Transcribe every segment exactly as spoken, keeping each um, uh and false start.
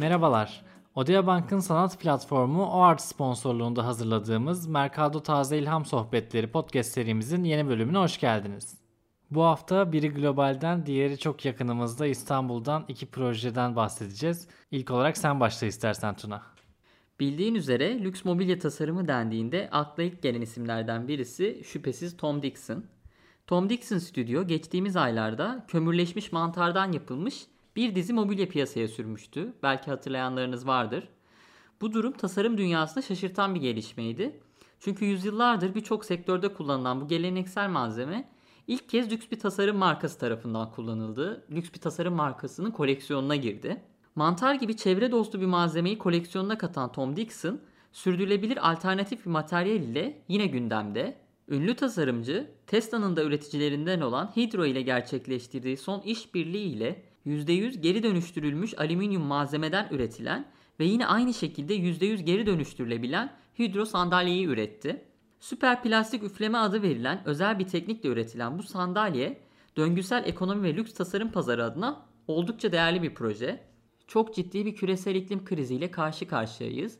Merhabalar. Odeabank'ın sanat platformu O Art sponsorluğunda hazırladığımız Mercado Taze İlham Sohbetleri podcast serimizin yeni bölümüne hoş geldiniz. Bu hafta biri globalden, diğeri çok yakınımızda İstanbul'dan iki projeden bahsedeceğiz. İlk olarak sen başla istersen Tuna. Bildiğin üzere lüks mobilya tasarımı dendiğinde akla ilk gelen isimlerden birisi şüphesiz Tom Dixon. Tom Dixon Stüdyo geçtiğimiz aylarda kömürleşmiş mantardan yapılmış bir dizi mobilya piyasaya sürmüştü. Belki hatırlayanlarınız vardır. Bu durum tasarım dünyasında şaşırtan bir gelişmeydi. Çünkü yüzyıllardır birçok sektörde kullanılan bu geleneksel malzeme ilk kez lüks bir tasarım markası tarafından kullanıldı. Lüks bir tasarım markasının koleksiyonuna girdi. Mantar gibi çevre dostu bir malzemeyi koleksiyonuna katan Tom Dixon, sürdürülebilir alternatif bir materyal ile yine gündemde. Ünlü tasarımcı, Tesla'nın da üreticilerinden olan Hydro ile gerçekleştirdiği son işbirliği ile yüzde yüz geri dönüştürülmüş alüminyum malzemeden üretilen ve yine aynı şekilde yüzde yüz geri dönüştürülebilen Hydro sandalyeyi üretti. Süper plastik üfleme adı verilen özel bir teknikle üretilen bu sandalye, döngüsel ekonomi ve lüks tasarım pazarı adına oldukça değerli bir proje. Çok ciddi bir küresel iklim kriziyle karşı karşıyayız.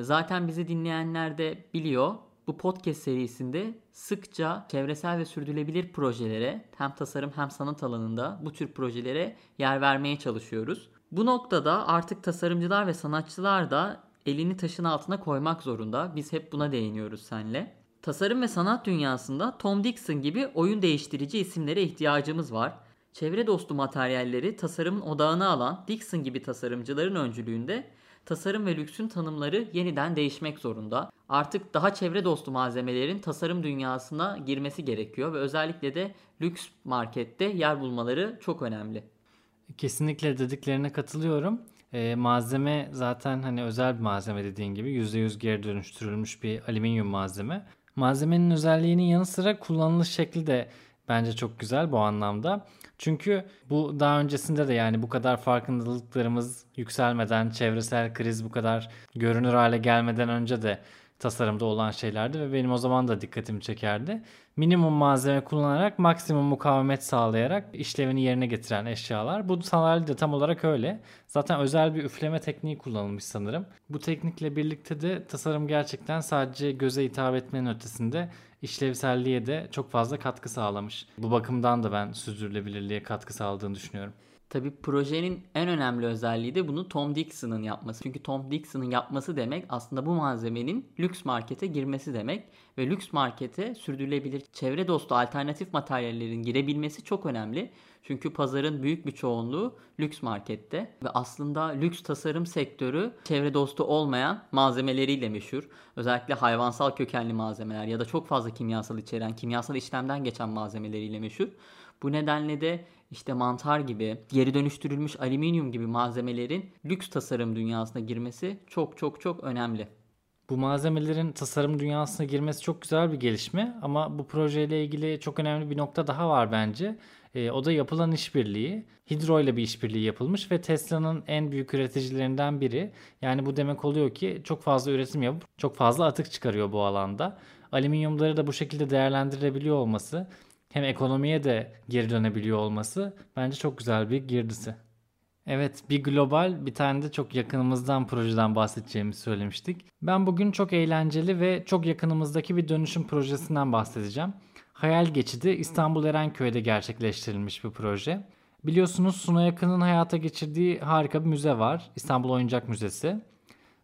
Zaten bizi dinleyenler de biliyor. Bu podcast serisinde sıkça çevresel ve sürdürülebilir projelere, hem tasarım hem sanat alanında bu tür projelere yer vermeye çalışıyoruz. Bu noktada artık tasarımcılar ve sanatçılar da elini taşın altına koymak zorunda. Biz hep buna değiniyoruz seninle. Tasarım ve sanat dünyasında Tom Dixon gibi oyun değiştirici isimlere ihtiyacımız var. Çevre dostu materyalleri tasarımın odağına alan Dixon gibi tasarımcıların öncülüğünde tasarım ve lüksün tanımları yeniden değişmek zorunda. Artık daha çevre dostu malzemelerin tasarım dünyasına girmesi gerekiyor ve özellikle de lüks markette yer bulmaları çok önemli. Kesinlikle dediklerine katılıyorum. E, malzeme zaten hani özel bir malzeme, dediğin gibi yüzde yüz geri dönüştürülmüş bir alüminyum malzeme. Malzemenin özelliğinin yanı sıra kullanılış şekli de bence çok güzel bu anlamda. Çünkü bu daha öncesinde de yani bu kadar farkındalıklarımız yükselmeden, çevresel kriz bu kadar görünür hale gelmeden önce de tasarımda olan şeylerdi ve benim o zaman da dikkatimi çekerdi. Minimum malzeme kullanarak maksimum mukavemet sağlayarak işlevini yerine getiren eşyalar. Bu sandalye de tam olarak öyle. Zaten özel bir üfleme tekniği kullanılmış sanırım. Bu teknikle birlikte de tasarım gerçekten sadece göze hitap etmenin ötesinde işlevselliğe de çok fazla katkı sağlamış. Bu bakımdan da ben sürdürülebilirliğe katkı sağladığını düşünüyorum. Tabii projenin en önemli özelliği de bunu Tom Dixon'ın yapması. Çünkü Tom Dixon'ın yapması demek aslında bu malzemenin lüks markete girmesi demek. Ve lüks markete sürdürülebilir çevre dostu alternatif materyallerin girebilmesi çok önemli. Çünkü pazarın büyük bir çoğunluğu lüks markette. Ve aslında lüks tasarım sektörü çevre dostu olmayan malzemeleriyle meşhur. Özellikle hayvansal kökenli malzemeler ya da çok fazla kimyasal içeren, kimyasal işlemden geçen malzemeleriyle meşhur. Bu nedenle de işte mantar gibi, geri dönüştürülmüş alüminyum gibi malzemelerin lüks tasarım dünyasına girmesi çok çok çok önemli. Bu malzemelerin tasarım dünyasına girmesi çok güzel bir gelişme ama bu projeyle ilgili çok önemli bir nokta daha var bence. E, o da yapılan işbirliği. Hydro ile bir işbirliği yapılmış ve Tesla'nın en büyük üreticilerinden biri. Yani bu demek oluyor ki çok fazla üretim yapıp çok fazla atık çıkarıyor bu alanda. Alüminyumları da bu şekilde değerlendirilebiliyor olması, hem ekonomiye de geri dönebiliyor olması bence çok güzel bir girdisi. Evet, bir global, bir tane de çok yakınımızdan projeden bahsedeceğimizi söylemiştik. Ben bugün çok eğlenceli ve çok yakınımızdaki bir dönüşüm projesinden bahsedeceğim. Hayal Geçidi İstanbul Erenköy'de gerçekleştirilmiş bir proje. Biliyorsunuz Suna Yakın'ın hayata geçirdiği harika bir müze var, İstanbul Oyuncak Müzesi.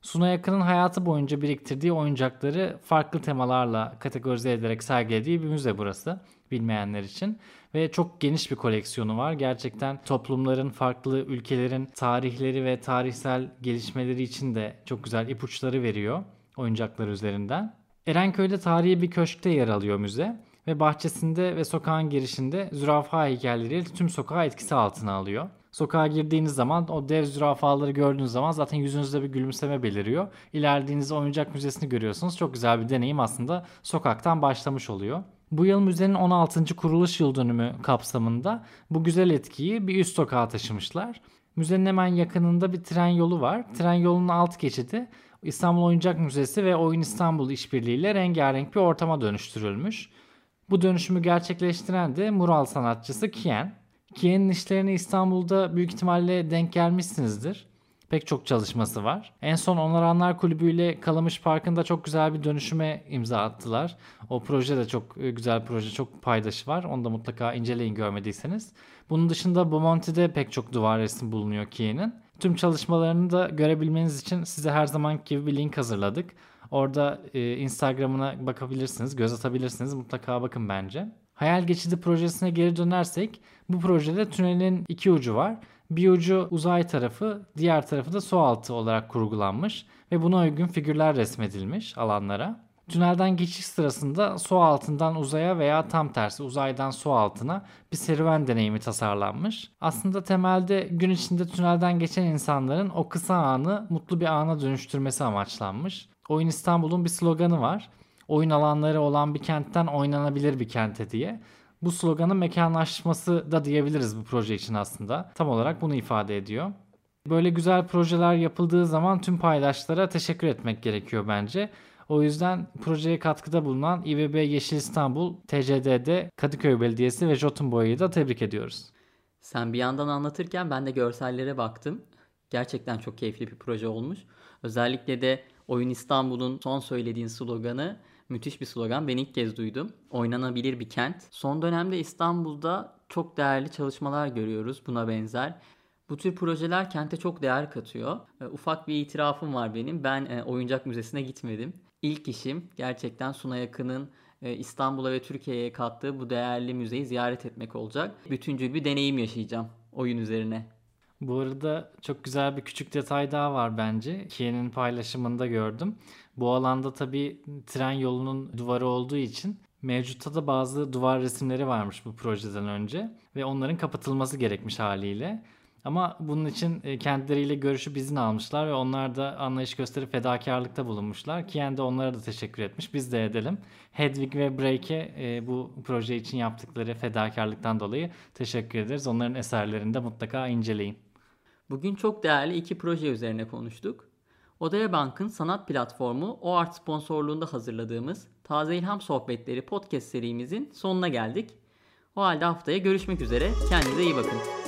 Suna Yakın'ın hayatı boyunca biriktirdiği oyuncakları farklı temalarla kategorize ederek sergilediği bir müze burası, bilmeyenler için. Ve çok geniş bir koleksiyonu var. Gerçekten toplumların, farklı ülkelerin tarihleri ve tarihsel gelişmeleri için de çok güzel ipuçları veriyor oyuncaklar üzerinden. Erenköy'de tarihi bir köşkte yer alıyor müze ve bahçesinde ve sokağın girişinde zürafa heykelleri tüm sokağı etkisi altına alıyor. Sokağa girdiğiniz zaman o dev zürafaları gördüğünüz zaman zaten yüzünüzde bir gülümseme beliriyor. İlerlediğinizde oyuncak müzesini görüyorsunuz. Çok güzel bir deneyim aslında sokaktan başlamış oluyor. Bu yıl müzenin on altıncı kuruluş yıl dönümü kapsamında bu güzel etkiyi bir üst sokağa taşımışlar. Müzenin hemen yakınında bir tren yolu var. Tren yolunun alt geçidi İstanbul Oyuncak Müzesi ve Oyun İstanbul işbirliğiyle rengarenk bir ortama dönüştürülmüş. Bu dönüşümü gerçekleştiren de mural sanatçısı Kien. Kien'in işlerini İstanbul'da büyük ihtimalle denk gelmişsinizdir. pek çok çalışması var. En son Onaranlar Kulübü ile Kalamış Parkı'nda çok güzel bir dönüşüme imza attılar. O proje de çok güzel proje, çok paydaşı var. Onu da mutlaka inceleyin görmediyseniz. Bunun dışında Bomonti'de pek çok duvar resmi bulunuyor Kien'in. Tüm çalışmalarını da görebilmeniz için size her zamanki gibi bir link hazırladık. Orada e, Instagram'ına bakabilirsiniz, göz atabilirsiniz. Mutlaka bakın bence. Hayal Geçidi projesine geri dönersek, bu projede tünelin iki ucu var. Bir ucu uzay tarafı, diğer tarafı da su altı olarak kurgulanmış ve buna uygun figürler resmedilmiş alanlara. Tünelden geçiş sırasında su altından uzaya veya tam tersi uzaydan su altına bir serüven deneyimi tasarlanmış. Aslında temelde gün içinde tünelden geçen insanların o kısa anı mutlu bir ana dönüştürmesi amaçlanmış. Oyun İstanbul'un bir sloganı var. Oyun alanları olan bir kentten oynanabilir bir kente diye. Bu sloganın mekanlaşması da diyebiliriz bu proje için aslında. Tam olarak bunu ifade ediyor. Böyle güzel projeler yapıldığı zaman tüm paydaşlara teşekkür etmek gerekiyor bence. O yüzden projeye katkıda bulunan İ B B Yeşil İstanbul, T C D'de Kadıköy Belediyesi ve Jotun Boya'yı da tebrik ediyoruz. Sen bir yandan anlatırken ben de görsellere baktım. Gerçekten çok keyifli bir proje olmuş. Özellikle de Oyun İstanbul'un son söylediğin sloganı müthiş bir slogan. Ben ilk kez duydum. Oynanabilir bir kent. Son dönemde İstanbul'da çok değerli çalışmalar görüyoruz buna benzer. Bu tür projeler kente çok değer katıyor. Ufak bir itirafım var benim. Ben oyuncak müzesine gitmedim. İlk işim gerçekten Suna Yakın'ın İstanbul'a ve Türkiye'ye kattığı bu değerli müzeyi ziyaret etmek olacak. Bütüncül bir deneyim yaşayacağım oyun üzerine. Bu arada çok güzel bir küçük detay daha var bence. Kien'in paylaşımında gördüm. Bu alanda tabii tren yolunun duvarı olduğu için mevcutta da bazı duvar resimleri varmış bu projeden önce. Ve onların kapatılması gerekmiş haliyle. Ama bunun için kendileriyle görüşüp izin almışlar ve onlar da anlayış gösterip fedakarlıkta bulunmuşlar. Kien de onlara da teşekkür etmiş. Biz de edelim. Hedwig ve Brake'e bu proje için yaptıkları fedakarlıktan dolayı teşekkür ederiz. Onların eserlerini de mutlaka inceleyin. Bugün çok değerli iki proje üzerine konuştuk. Odeabank'ın sanat platformu O Art sponsorluğunda hazırladığımız Taze İlham Sohbetleri podcast serimizin sonuna geldik. O halde haftaya görüşmek üzere. Kendinize iyi bakın.